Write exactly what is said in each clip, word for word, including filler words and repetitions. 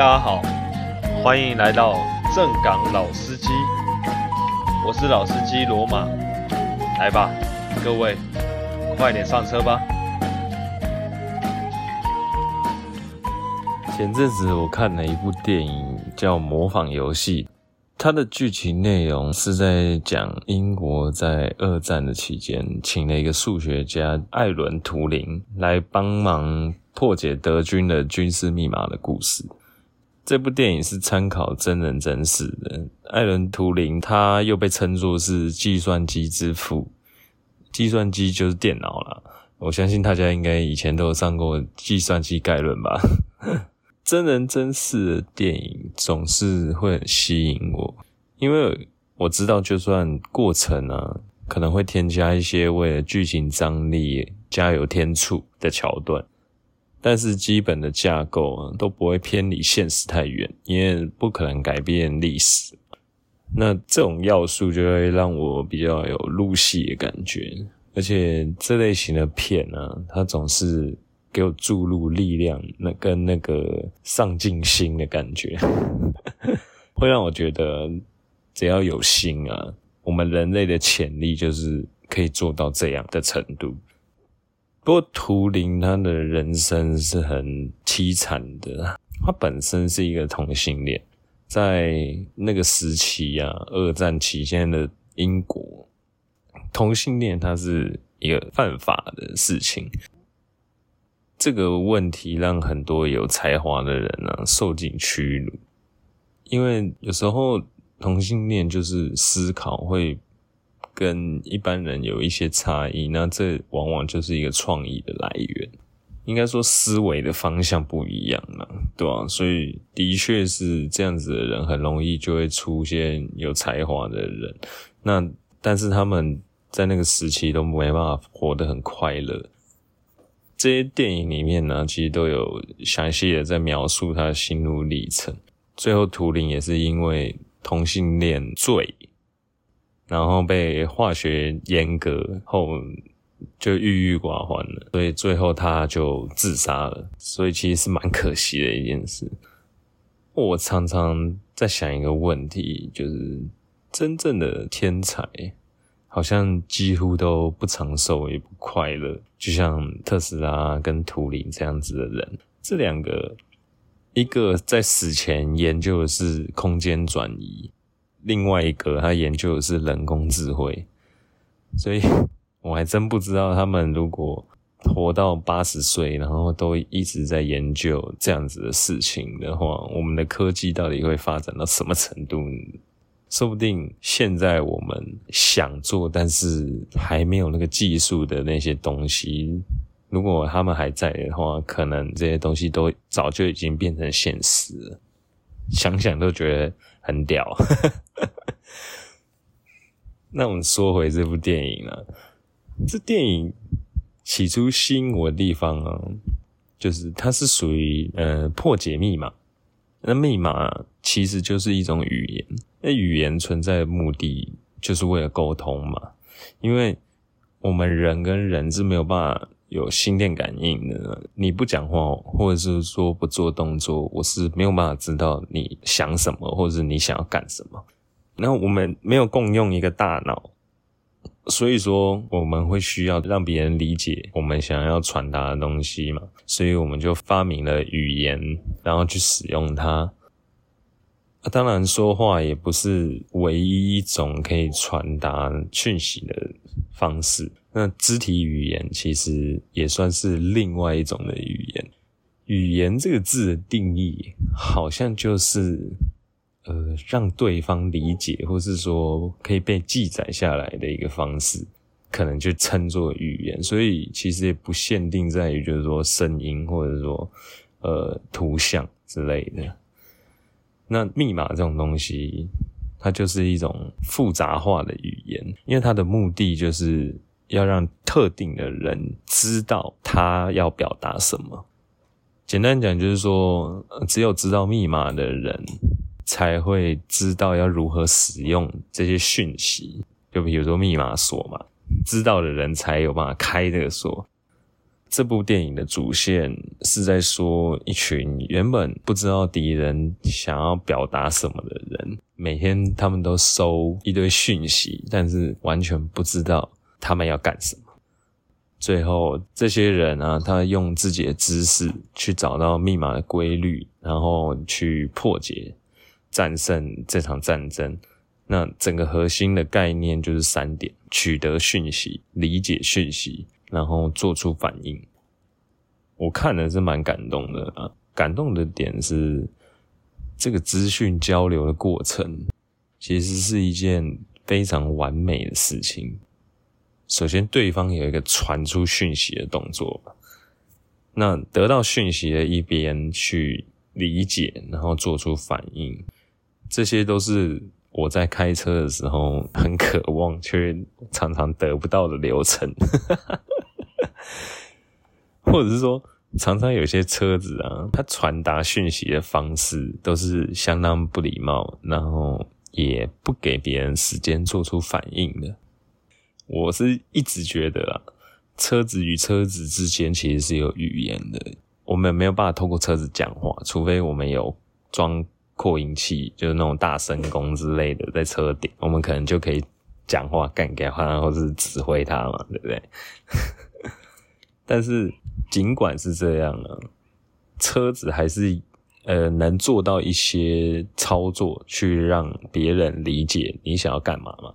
大家好，欢迎来到正港老司机，我是老司机罗马。来吧，各位，快点上车吧。前阵子我看了一部电影叫《模仿游戏》，它的剧情内容是在讲英国在二战的期间，请了一个数学家艾伦·图灵来帮忙破解德军的军事密码的故事。这部电影是参考真人真事的，艾伦·图灵他又被称作是计算机之父，计算机就是电脑啦，我相信大家应该以前都有上过《计算机概论》吧。真人真事的电影总是会很吸引我，因为我知道就算过程啊可能会添加一些为了剧情张力加油添醋的桥段，但是基本的架构啊都不会偏离现实太远，因为不可能改变历史。那这种要素就会让我比较有入戏的感觉，而且这类型的片啊它总是给我注入力量，那跟那个上进心的感觉，会让我觉得只要有心啊，我们人类的潜力就是可以做到这样的程度。不过图灵他的人生是很凄惨的，他本身是一个同性恋，在那个时期啊，二战期间的英国，同性恋它是一个犯法的事情。这个问题让很多有才华的人啊受尽屈辱，因为有时候同性恋就是思考会跟一般人有一些差异，那这往往就是一个创意的来源，应该说思维的方向不一样啦，对吧？所以的确是这样子的人很容易就会出现有才华的人，那但是他们在那个时期都没办法活得很快乐。这些电影里面呢，其实都有详细的在描述他的心路历程。最后图灵也是因为同性恋罪，然后被化学阉割后就郁郁寡欢了，所以最后他就自杀了，所以其实是蛮可惜的一件事。我常常在想一个问题，就是真正的天才好像几乎都不长寿也不快乐，就像特斯拉跟图灵这样子的人，这两个一个在死前研究的是空间转移，另外一个他研究的是人工智慧，所以我还真不知道他们如果活到八十岁然后都一直在研究这样子的事情的话，我们的科技到底会发展到什么程度呢？说不定现在我们想做但是还没有那个技术的那些东西，如果他们还在的话，可能这些东西都早就已经变成现实了，想想都觉得很屌。那我们说回这部电影啦、啊、这电影起初吸引我的地方啊，就是它是属于呃破解密码，那密码其实就是一种语言，那语言存在的目的就是为了沟通嘛，因为我们人跟人是没有办法有心电感应的，你不讲话或者是说不做动作，我是没有办法知道你想什么或者是你想要干什么，那我们没有共用一个大脑，所以说我们会需要让别人理解我们想要传达的东西嘛，所以我们就发明了语言然后去使用它、啊、当然说话也不是唯一一种可以传达讯息的方式，那肢体语言其实也算是另外一种的语言。语言这个字的定义好像就是呃，让对方理解或是说可以被记载下来的一个方式，可能就称作语言，所以其实也不限定在于就是说声音或者说呃图像之类的。那密码这种东西它就是一种复杂化的语言，因为它的目的就是要让特定的人知道他要表达什么。简单讲就是说只有知道密码的人才会知道要如何使用这些讯息，就比如说密码锁嘛，知道的人才有办法开这个锁，这部电影的主线是在说一群原本不知道敌人想要表达什么的人，每天他们都收一堆讯息，但是完全不知道他们要干什么。最后这些人啊，他用自己的知识去找到密码的规律，然后去破解，战胜这场战争。那整个核心的概念就是三点：取得讯息、理解讯息，然后做出反应。我看了是蛮感动的啊，感动的点是这个资讯交流的过程其实是一件非常完美的事情。首先对方有一个传出讯息的动作，那得到讯息的一边去理解，然后做出反应，这些都是我在开车的时候很渴望却常常得不到的流程。或者是说常常有些车子啊，它传达讯息的方式都是相当不礼貌，然后也不给别人时间做出反应的。我是一直觉得啊，车子与车子之间其实是有语言的，我们没有办法透过车子讲话，除非我们有装扩音器，就是那种大声公之类的在车顶，我们可能就可以讲话干给他，或是指挥他嘛，对不对？但是尽管是这样啊，车子还是呃能做到一些操作去让别人理解你想要干嘛嘛。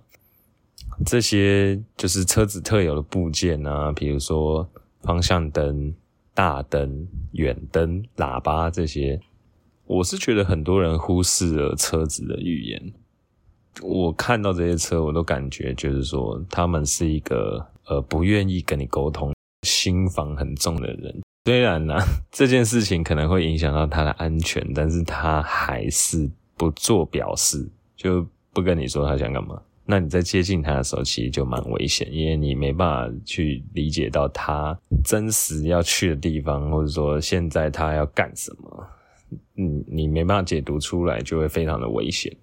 这些就是车子特有的部件啊，比如说方向灯、大灯、远灯、喇叭这些。我是觉得很多人忽视了车子的语言。我看到这些车，我都感觉就是说，他们是一个呃不愿意跟你沟通、心防很重的人。虽然啊，这件事情可能会影响到他的安全，但是他还是不做表示，就不跟你说他想干嘛。那你在接近他的时候，其实就蛮危险，因为你没办法去理解到他真实要去的地方，或者说现在他要干什么。你你没办法解读出来，就会非常的危险。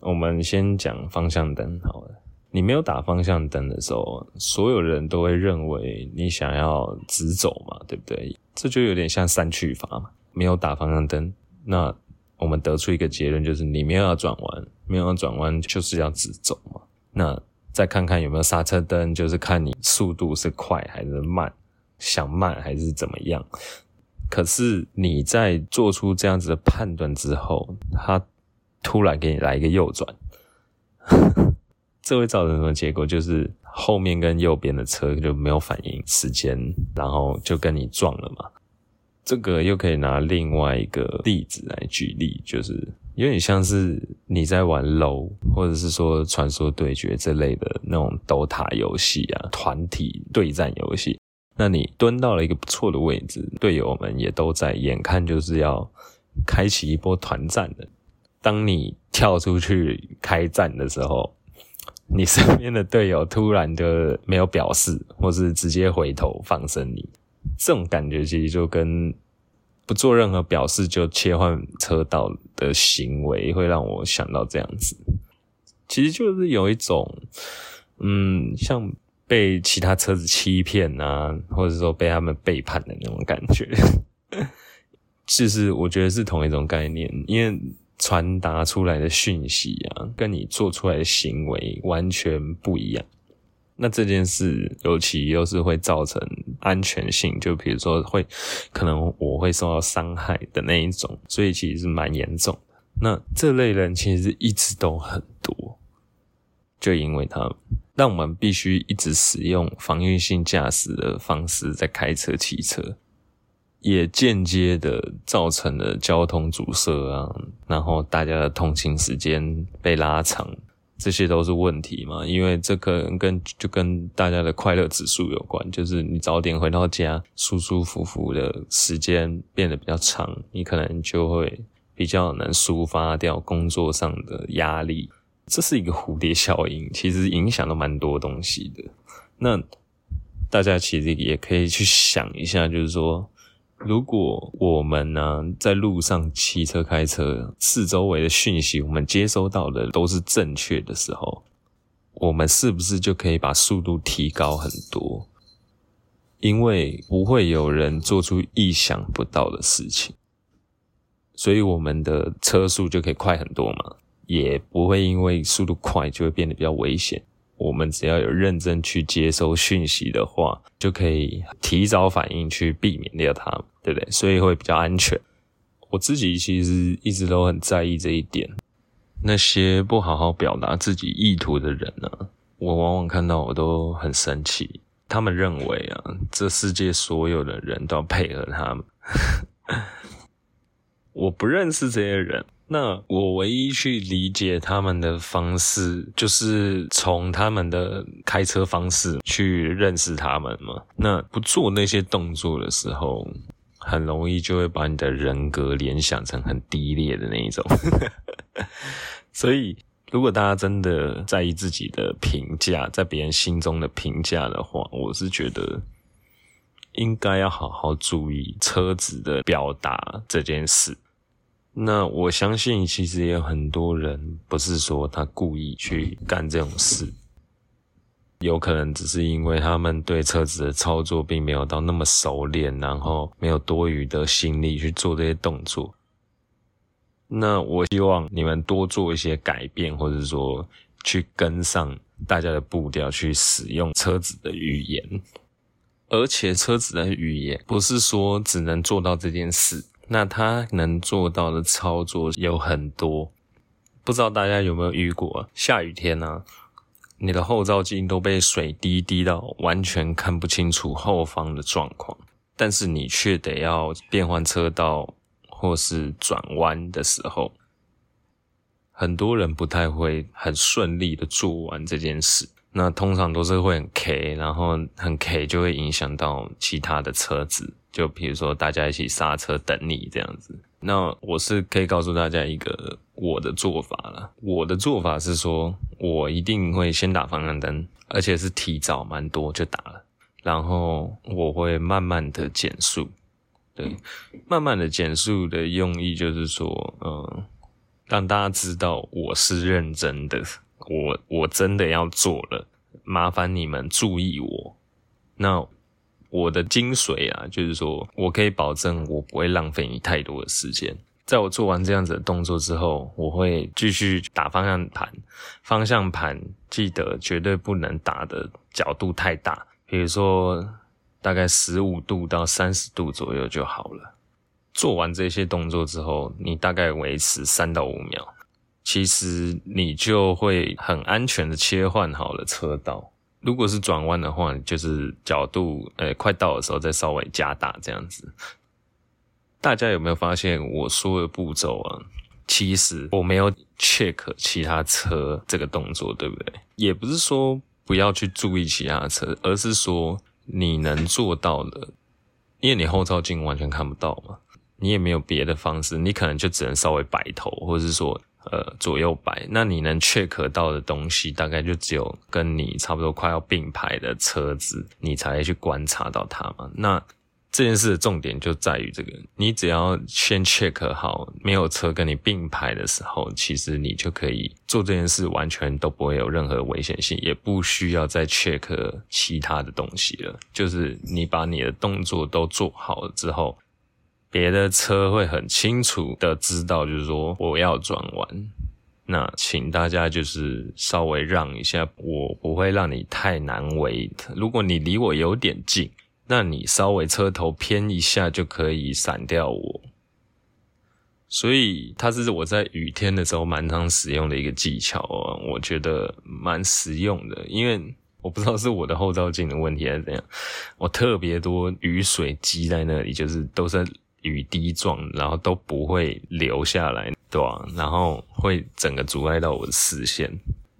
我们先讲方向灯好了。你没有打方向灯的时候，所有人都会认为你想要直走嘛，对不对？这就有点像三去法嘛。没有打方向灯，那我们得出一个结论就是你没有要转弯，没有要转弯就是要直走嘛。那再看看有没有刹车灯，就是看你速度是快还是慢，想慢还是怎么样。可是你在做出这样子的判断之后，他突然给你来一个右转，这会造成什么结果？就是后面跟右边的车就没有反应时间，然后就跟你撞了嘛。这个又可以拿另外一个例子来举例，就是有点像是你在玩 LOL 或者是说传说对决这类的那种 dota 游戏啊，团体对战游戏。那你蹲到了一个不错的位置，队友们也都在，眼看就是要开启一波团战的。当你跳出去开战的时候，你身边的队友突然就没有表示，或是直接回头放生你。这种感觉其实就跟不做任何表示就切换车道的行为，会让我想到这样子。其实就是有一种，嗯，像被其他车子欺骗啊，或者说被他们背叛的那种感觉。就是我觉得是同一种概念，因为传达出来的讯息啊，跟你做出来的行为完全不一样。那这件事尤其又是会造成安全性，就比如说会可能我会受到伤害的那一种，所以其实是蛮严重的。那这类人其实一直都很多，就因为他们让我们必须一直使用防御性驾驶的方式在开车骑车，也间接的造成了交通阻塞啊，然后大家的通勤时间被拉长，这些都是问题嘛。因为这可能跟就跟大家的快乐指数有关，就是你早点回到家，舒舒服服的时间变得比较长，你可能就会比较能抒发掉工作上的压力。这是一个蝴蝶效应，其实影响到蛮多东西的。那大家其实也可以去想一下，就是说如果我们啊在路上骑车开车，四周围的讯息我们接收到的都是正确的时候，我们是不是就可以把速度提高很多？因为不会有人做出意想不到的事情，所以我们的车速就可以快很多嘛，也不会因为速度快就会变得比较危险。我们只要有认真去接收讯息的话，就可以提早反应去避免掉它，对不对？所以会比较安全。我自己其实一直都很在意这一点。那些不好好表达自己意图的人呢、啊，我往往看到我都很生气。他们认为啊，这世界所有的人都要配合他们。我不认识这些人，那我唯一去理解他们的方式，就是从他们的开车方式去认识他们嘛。那不做那些动作的时候，很容易就会把你的人格联想成很低劣的那一种。所以如果大家真的在意自己的评价，在别人心中的评价的话，我是觉得应该要好好注意车子的表达这件事。那我相信其实也有很多人不是说他故意去干这种事，有可能只是因为他们对车子的操作并没有到那么熟练，然后没有多余的心力去做这些动作。那我希望你们多做一些改变，或者说去跟上大家的步调，去使用车子的语言。而且车子的语言不是说只能做到这件事，那它能做到的操作有很多。不知道大家有没有遇过、啊、下雨天啊，你的后照镜都被水滴滴到完全看不清楚后方的状况，但是你却得要变换车道或是转弯的时候，很多人不太会很顺利的做完这件事，那通常都是会很 K， 然后很 K 就会影响到其他的车子，就比如说大家一起刹车等你这样子。那我是可以告诉大家一个我的做法啦，我的做法是说，我一定会先打方向灯，而且是提早蛮多就打了，然后我会慢慢的减速。对，慢慢的减速的用意就是说，嗯，让大家知道我是认真的，我我真的要做了，麻烦你们注意我。那我的精髓啊，就是说我可以保证我不会浪费你太多的时间。在我做完这样子的动作之后，我会继续打方向盘，方向盘记得绝对不能打的角度太大，比如说大概十五度到三十度左右就好了。做完这些动作之后，你大概维持三到五秒，其实你就会很安全的切换好了车道。如果是转弯的话，就是角度，呃，快到的时候再稍微加大这样子。大家有没有发现我说的步骤啊？其实我没有 check 其他车这个动作，对不对？也不是说不要去注意其他车，而是说你能做到的，因为你后照镜完全看不到嘛，你也没有别的方式，你可能就只能稍微摆头，或者是说呃，左右摆，那你能check到的东西大概就只有跟你差不多快要并排的车子，你才会去观察到它嘛。那这件事的重点就在于这个，你只要先check好没有车跟你并排的时候，其实你就可以做这件事，完全都不会有任何危险性，也不需要再check其他的东西了。就是你把你的动作都做好了之后，别的车会很清楚的知道，就是说我要转弯，那请大家就是稍微让一下，我不会让你太难为。如果你离我有点近，那你稍微车头偏一下就可以闪掉我。所以它是我在雨天的时候蛮常使用的一个技巧啊，我觉得蛮实用的，因为我不知道是我的后照镜的问题还是怎样，我特别多雨水积在那里，就是都是雨滴状，然后都不会流下来，对吧、啊？然后会整个阻碍到我的视线。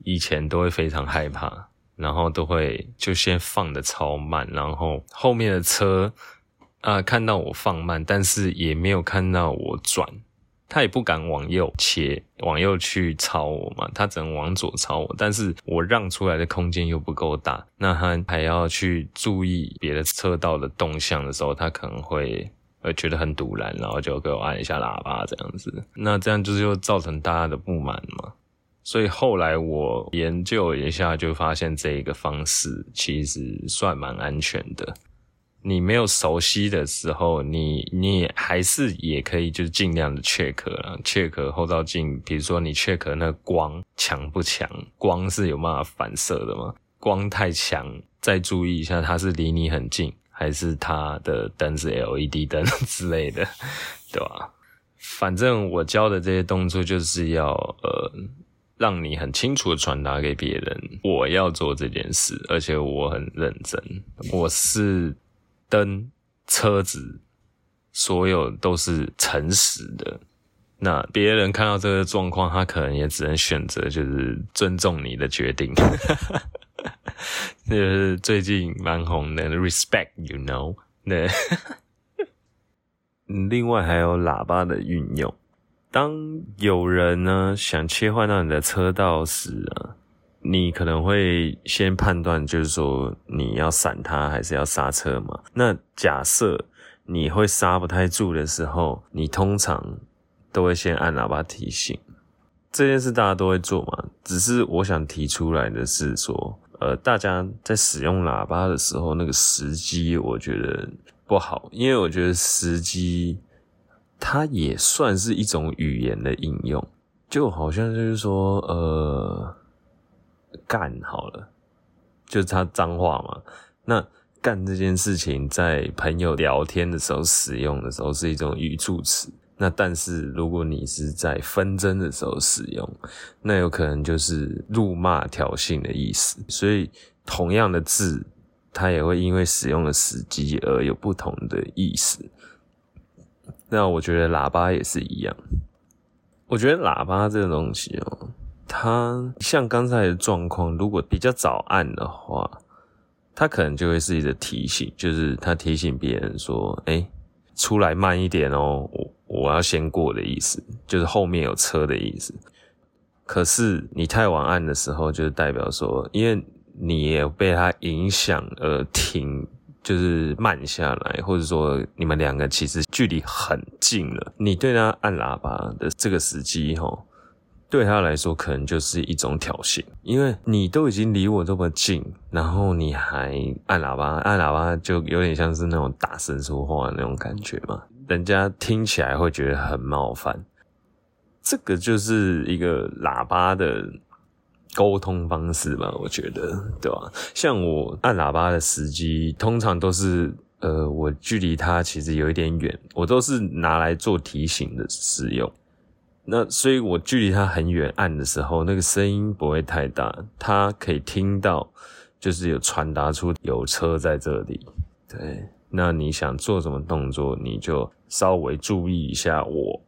以前都会非常害怕，然后都会就先放的超慢，然后后面的车啊、呃、看到我放慢，但是也没有看到我转，他也不敢往右切，往右去超我嘛，他只能往左超我，但是我让出来的空间又不够大，那他还要去注意别的车道的动向的时候，他可能会呃，觉得很堵然，然后就给我按一下喇叭这样子，那这样就是又造成大家的不满嘛。所以后来我研究一下，就发现这一个方式其实算蛮安全的。你没有熟悉的时候，你你还是也可以就是尽量的 check 啦 check 后照镜，比如说你 check 那光强不强，光是有办法反射的吗？光太强，再注意一下它是离你很近，还是它的灯是 L E D 灯之类的，对吧？反正我教的这些动作就是要呃。让你很清楚的传达给别人，我要做这件事，而且我很认真。我是灯、车子，所有都是诚实的。那别人看到这个状况，他可能也只能选择就是尊重你的决定。就是最近蛮红的 ，respect you know。对，另外还有喇叭的运用。当有人呢想切换到你的车道时啊，你可能会先判断，就是说你要闪他还是要刹车嘛。那假设你会刹不太住的时候，你通常都会先按喇叭提醒。这件事大家都会做嘛，只是我想提出来的是说，呃，大家在使用喇叭的时候，那个时机我觉得不好，因为我觉得时机它也算是一种语言的应用，就好像就是说，呃，干好了，就是它脏话嘛。那干这件事情，在朋友聊天的时候使用的时候是一种语助词。那但是如果你是在纷争的时候使用，那有可能就是辱骂、挑衅的意思。所以同样的字，它也会因为使用的时机而有不同的意思。那我觉得喇叭也是一样。我觉得喇叭这个东西哦，它像刚才的状况，如果比较早按的话，它可能就会是一个提醒，就是它提醒别人说，诶，出来慢一点哦，我我要先过的意思，就是后面有车的意思。可是你太晚按的时候，就是代表说，因为你也被它影响而停。就是慢下来，或者说你们两个其实距离很近了，你对他按喇叭的这个时机齁，对他来说可能就是一种挑衅，因为你都已经离我这么近，然后你还按喇叭，按喇叭就有点像是那种大声说话的那种感觉嘛，人家听起来会觉得很冒犯。这个就是一个喇叭的沟通方式吧，我觉得，对吧？像我按喇叭的时机，通常都是，呃，我距离它其实有一点远，我都是拿来做提醒的使用。那所以我距离它很远按的时候，那个声音不会太大，它可以听到，就是有传达出有车在这里。对，那你想做什么动作，你就稍微注意一下我，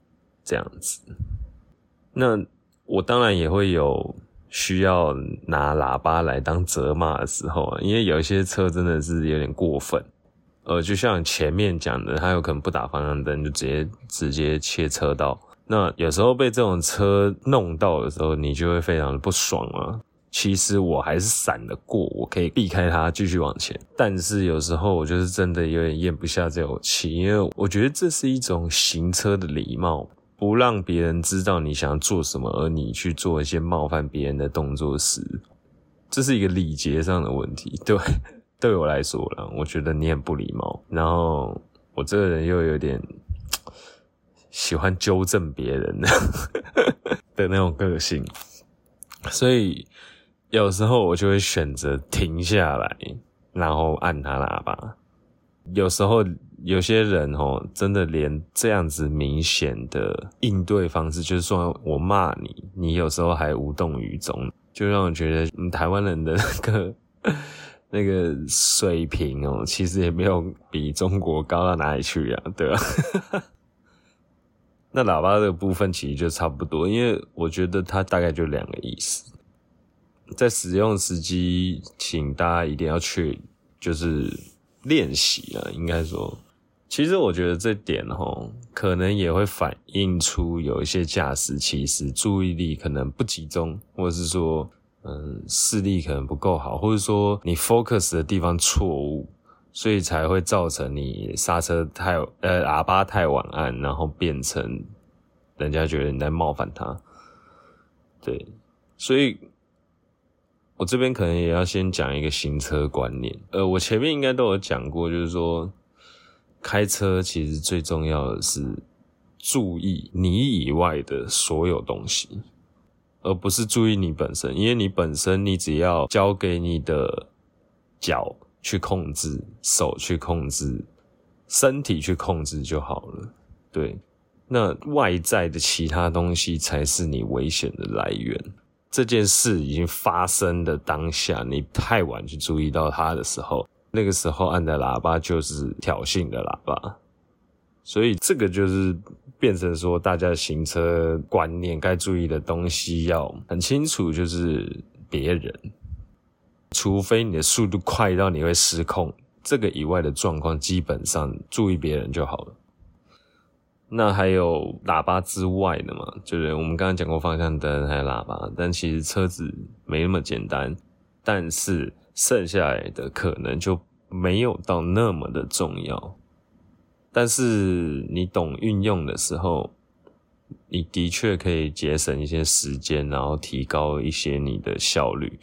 这样子。那我当然也会有需要拿喇叭来当责骂的时候啊，因为有一些车真的是有点过分，呃，就像前面讲的，他有可能不打方向灯就直接直接切车道，那有时候被这种车弄到的时候，你就会非常的不爽啊。其实我还是闪得过，我可以避开它继续往前，但是有时候我就是真的有点咽不下这口气，因为我觉得这是一种行车的礼貌。不让别人知道你想做什么，而你去做一些冒犯别人的动作时，这是一个礼节上的问题。对，对我来说啦，我觉得你很不礼貌。然后我这个人又有点喜欢纠正别人 的, 的那种个性，所以有时候我就会选择停下来，然后按他喇叭。有时候有些人齁，真的连这样子明显的应对方式，就是说我骂你，你有时候还无动于衷，就让我觉得嗯，台湾人的那个那个水平哦，其实也没有比中国高到哪里去啊，对吧？那喇叭的部分其实就差不多，因为我觉得它大概就两个意思，在使用时机，请大家一定要去就是。练习啊，应该说，其实我觉得这点齁，可能也会反映出有一些驾驶其实注意力可能不集中，或者是说，嗯，视力可能不够好，或者说你 focus 的地方错误，所以才会造成你刹车太呃喇叭太晚按，然后变成人家觉得你在冒犯他。对，所以我这边可能也要先讲一个行车观念。呃，我前面应该都有讲过，就是说开车其实最重要的是注意你以外的所有东西，而不是注意你本身，因为你本身你只要交给你的脚去控制，手去控制，身体去控制就好了。对，那外在的其他东西才是你危险的来源。这件事已经发生的当下，你太晚去注意到它的时候，那个时候按的喇叭就是挑衅的喇叭。所以这个就是变成说大家行车观念该注意的东西要很清楚，就是别人，除非你的速度快到你会失控，这个以外的状况基本上注意别人就好了。那还有喇叭之外的嘛，就是我们刚刚讲过方向灯还有喇叭，但其实车子没那么简单，但是剩下来的可能就没有到那么的重要。但是你懂运用的时候，你的确可以节省一些时间，然后提高一些你的效率。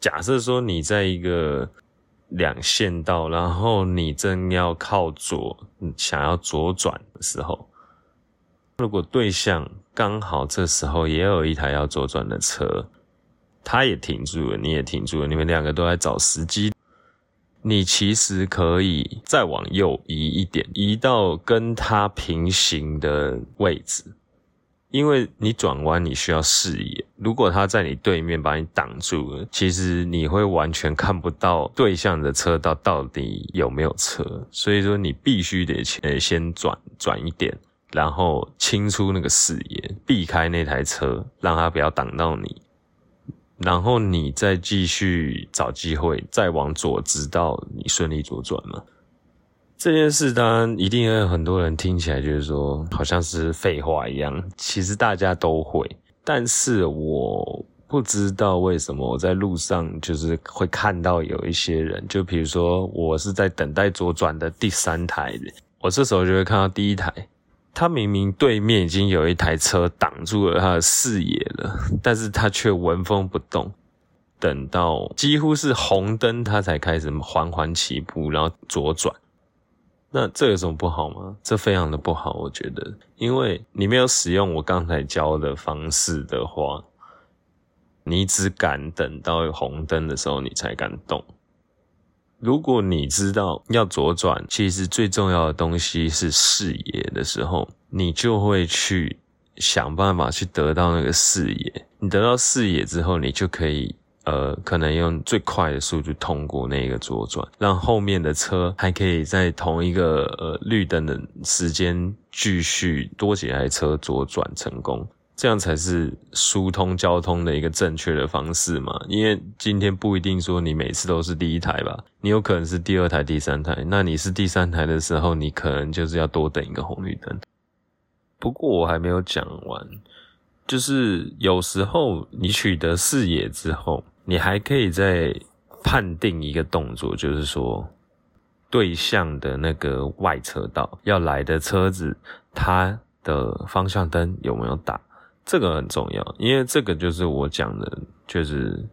假设说你在一个两线道，然后你正要靠左，想要左转的时候，如果对向刚好这时候也有一台要左转的车，他也停住了，你也停住了，你们两个都在找时机，你其实可以再往右移一点，移到跟他平行的位置，因为你转弯你需要视野，如果他在你对面把你挡住了，其实你会完全看不到对向的车道到底有没有车，所以说你必须得先转转一点，然后清出那个视野，避开那台车，让他不要挡到你，然后你再继续找机会再往左，直到你顺利左转嘛。这件事当然一定有很多人听起来就是说好像是废话一样，其实大家都会，但是我不知道为什么我在路上就是会看到有一些人，就比如说我是在等待左转的第三台，我这时候就会看到第一台，他明明对面已经有一台车挡住了他的视野了，但是他却纹风不动，等到几乎是红灯他才开始缓缓起步，然后左转。那这有什么不好吗？这非常的不好，我觉得，因为你没有使用我刚才教的方式的话，你只敢等到红灯的时候你才敢动。如果你知道要左转，其实最重要的东西是视野的时候，你就会去想办法去得到那个视野。你得到视野之后，你就可以呃，可能用最快的速度通过那个左转，让后面的车还可以在同一个呃绿灯的时间继续多几台车左转成功，这样才是疏通交通的一个正确的方式嘛。因为今天不一定说你每次都是第一台吧，你有可能是第二台、第三台，那你是第三台的时候，你可能就是要多等一个红绿灯。不过我还没有讲完，就是有时候你取得视野之后，你还可以再判定一个动作，就是说对向的那个外车道要来的车子，它的方向灯有没有打，这个很重要，因为这个就是我讲的就是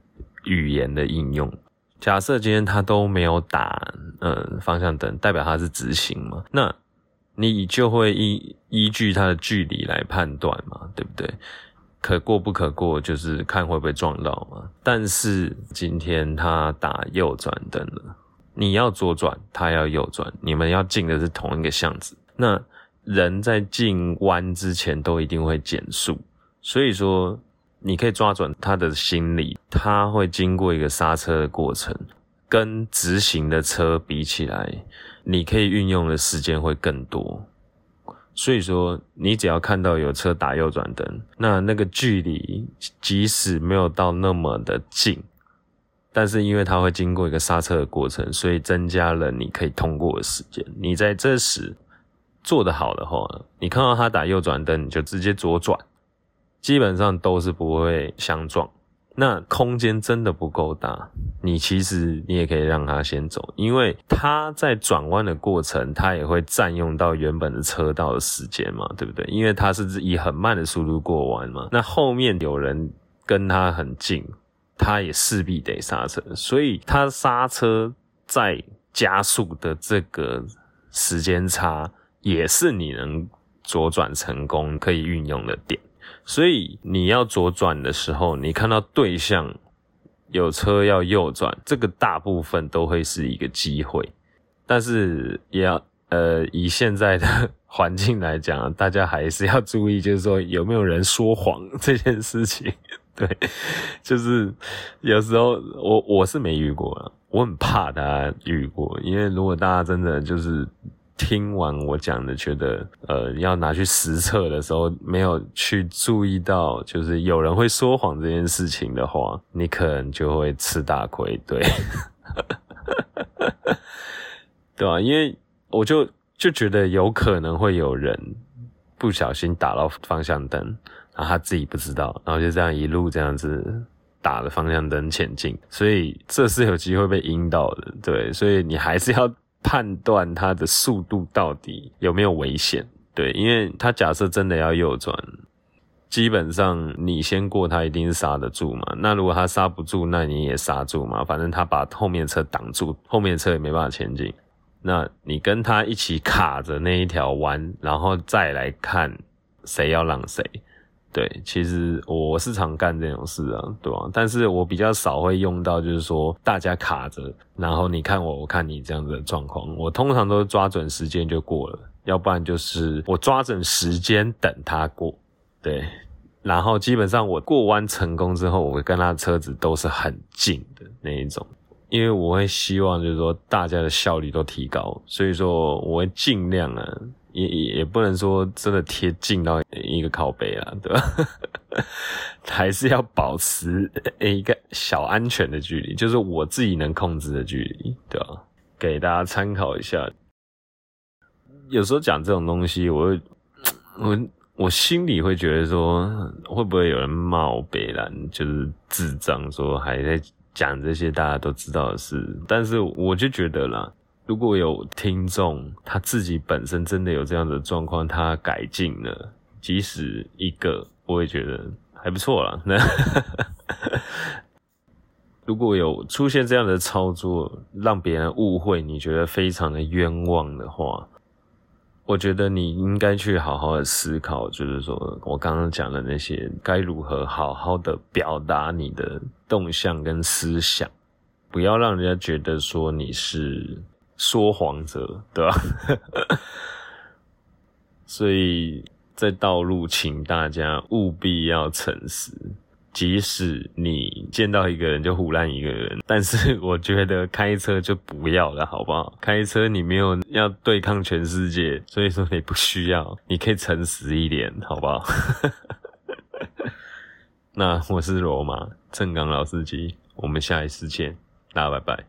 语言的应用。假设今天它都没有打呃方向灯，代表它是直行嘛，那你就会依依据它的距离来判断嘛，对不对？可过不可过就是看会不会撞到嘛。但是今天他打右转灯了，你要左转，他要右转，你们要进的是同一个巷子，那人在进弯之前都一定会减速，所以说你可以抓准他的心理，他会经过一个刹车的过程，跟直行的车比起来，你可以运用的时间会更多。所以说你只要看到有车打右转灯，那那个距离即使没有到那么的近，但是因为它会经过一个刹车的过程，所以增加了你可以通过的时间。你在这时做得好的话，你看到它打右转灯你就直接左转，基本上都是不会相撞。那空间真的不够大，你其实你也可以让他先走，因为他在转弯的过程他也会占用到原本的车道的时间嘛，对不对？因为他是以很慢的速度过弯嘛，那后面有人跟他很近，他也势必得刹车，所以他刹车在加速的这个时间差也是你能左转成功可以运用的点。所以你要左转的时候，你看到对向有车要右转，这个大部分都会是一个机会，但是也要呃以现在的环境来讲、啊、大家还是要注意，就是说有没有人说谎这件事情。对，就是有时候我我是没遇过啦，我很怕大家遇过，因为如果大家真的就是听完我讲的觉得呃要拿去实测的时候没有去注意到就是有人会说谎这件事情的话，你可能就会吃大亏。对对啊，因为我就就觉得有可能会有人不小心打到方向灯，然后他自己不知道，然后就这样一路这样子打着方向灯前进，所以这是有机会被引导的。对，所以你还是要判断他的速度到底有没有危险。对，因为他假设真的要右转，基本上你先过他一定是刹得住嘛，那如果他刹不住那你也刹住嘛，反正他把后面车挡住，后面车也没办法前进，那你跟他一起卡着那一条弯，然后再来看谁要让谁。对，其实我是常干这种事啊，对吧、啊？但是我比较少会用到，就是说大家卡着，然后你看我，我看你这样子的状况。我通常都抓准时间就过了，要不然就是我抓准时间等他过。对，然后基本上我过弯成功之后，我跟他车子都是很近的那一种，因为我会希望就是说大家的效率都提高，所以说我会尽量啊。也也不能说真的贴近到一个靠背啦，对吧？还是要保持一个小安全的距离，就是我自己能控制的距离，对吧？给大家参考一下。有时候讲这种东西，我我我心里会觉得说，会不会有人骂我北兰，就是智障，说还在讲这些大家都知道的事，但是我就觉得啦。如果有听众他自己本身真的有这样的状况，他改进了，即使一个，我也觉得还不错啦。那如果有出现这样的操作，让别人误会，你觉得非常的冤枉的话，我觉得你应该去好好的思考，就是说我刚刚讲的那些，该如何好好的表达你的动向跟思想，不要让人家觉得说你是说谎者，对吧？所以在道路请大家务必要诚实，即使你见到一个人就唬烂一个人，但是我觉得开车就不要了，好不好？开车你没有要对抗全世界，所以说你不需要，你可以诚实一点，好不好？那我是罗马正港老司机，我们下一次见，大家拜拜。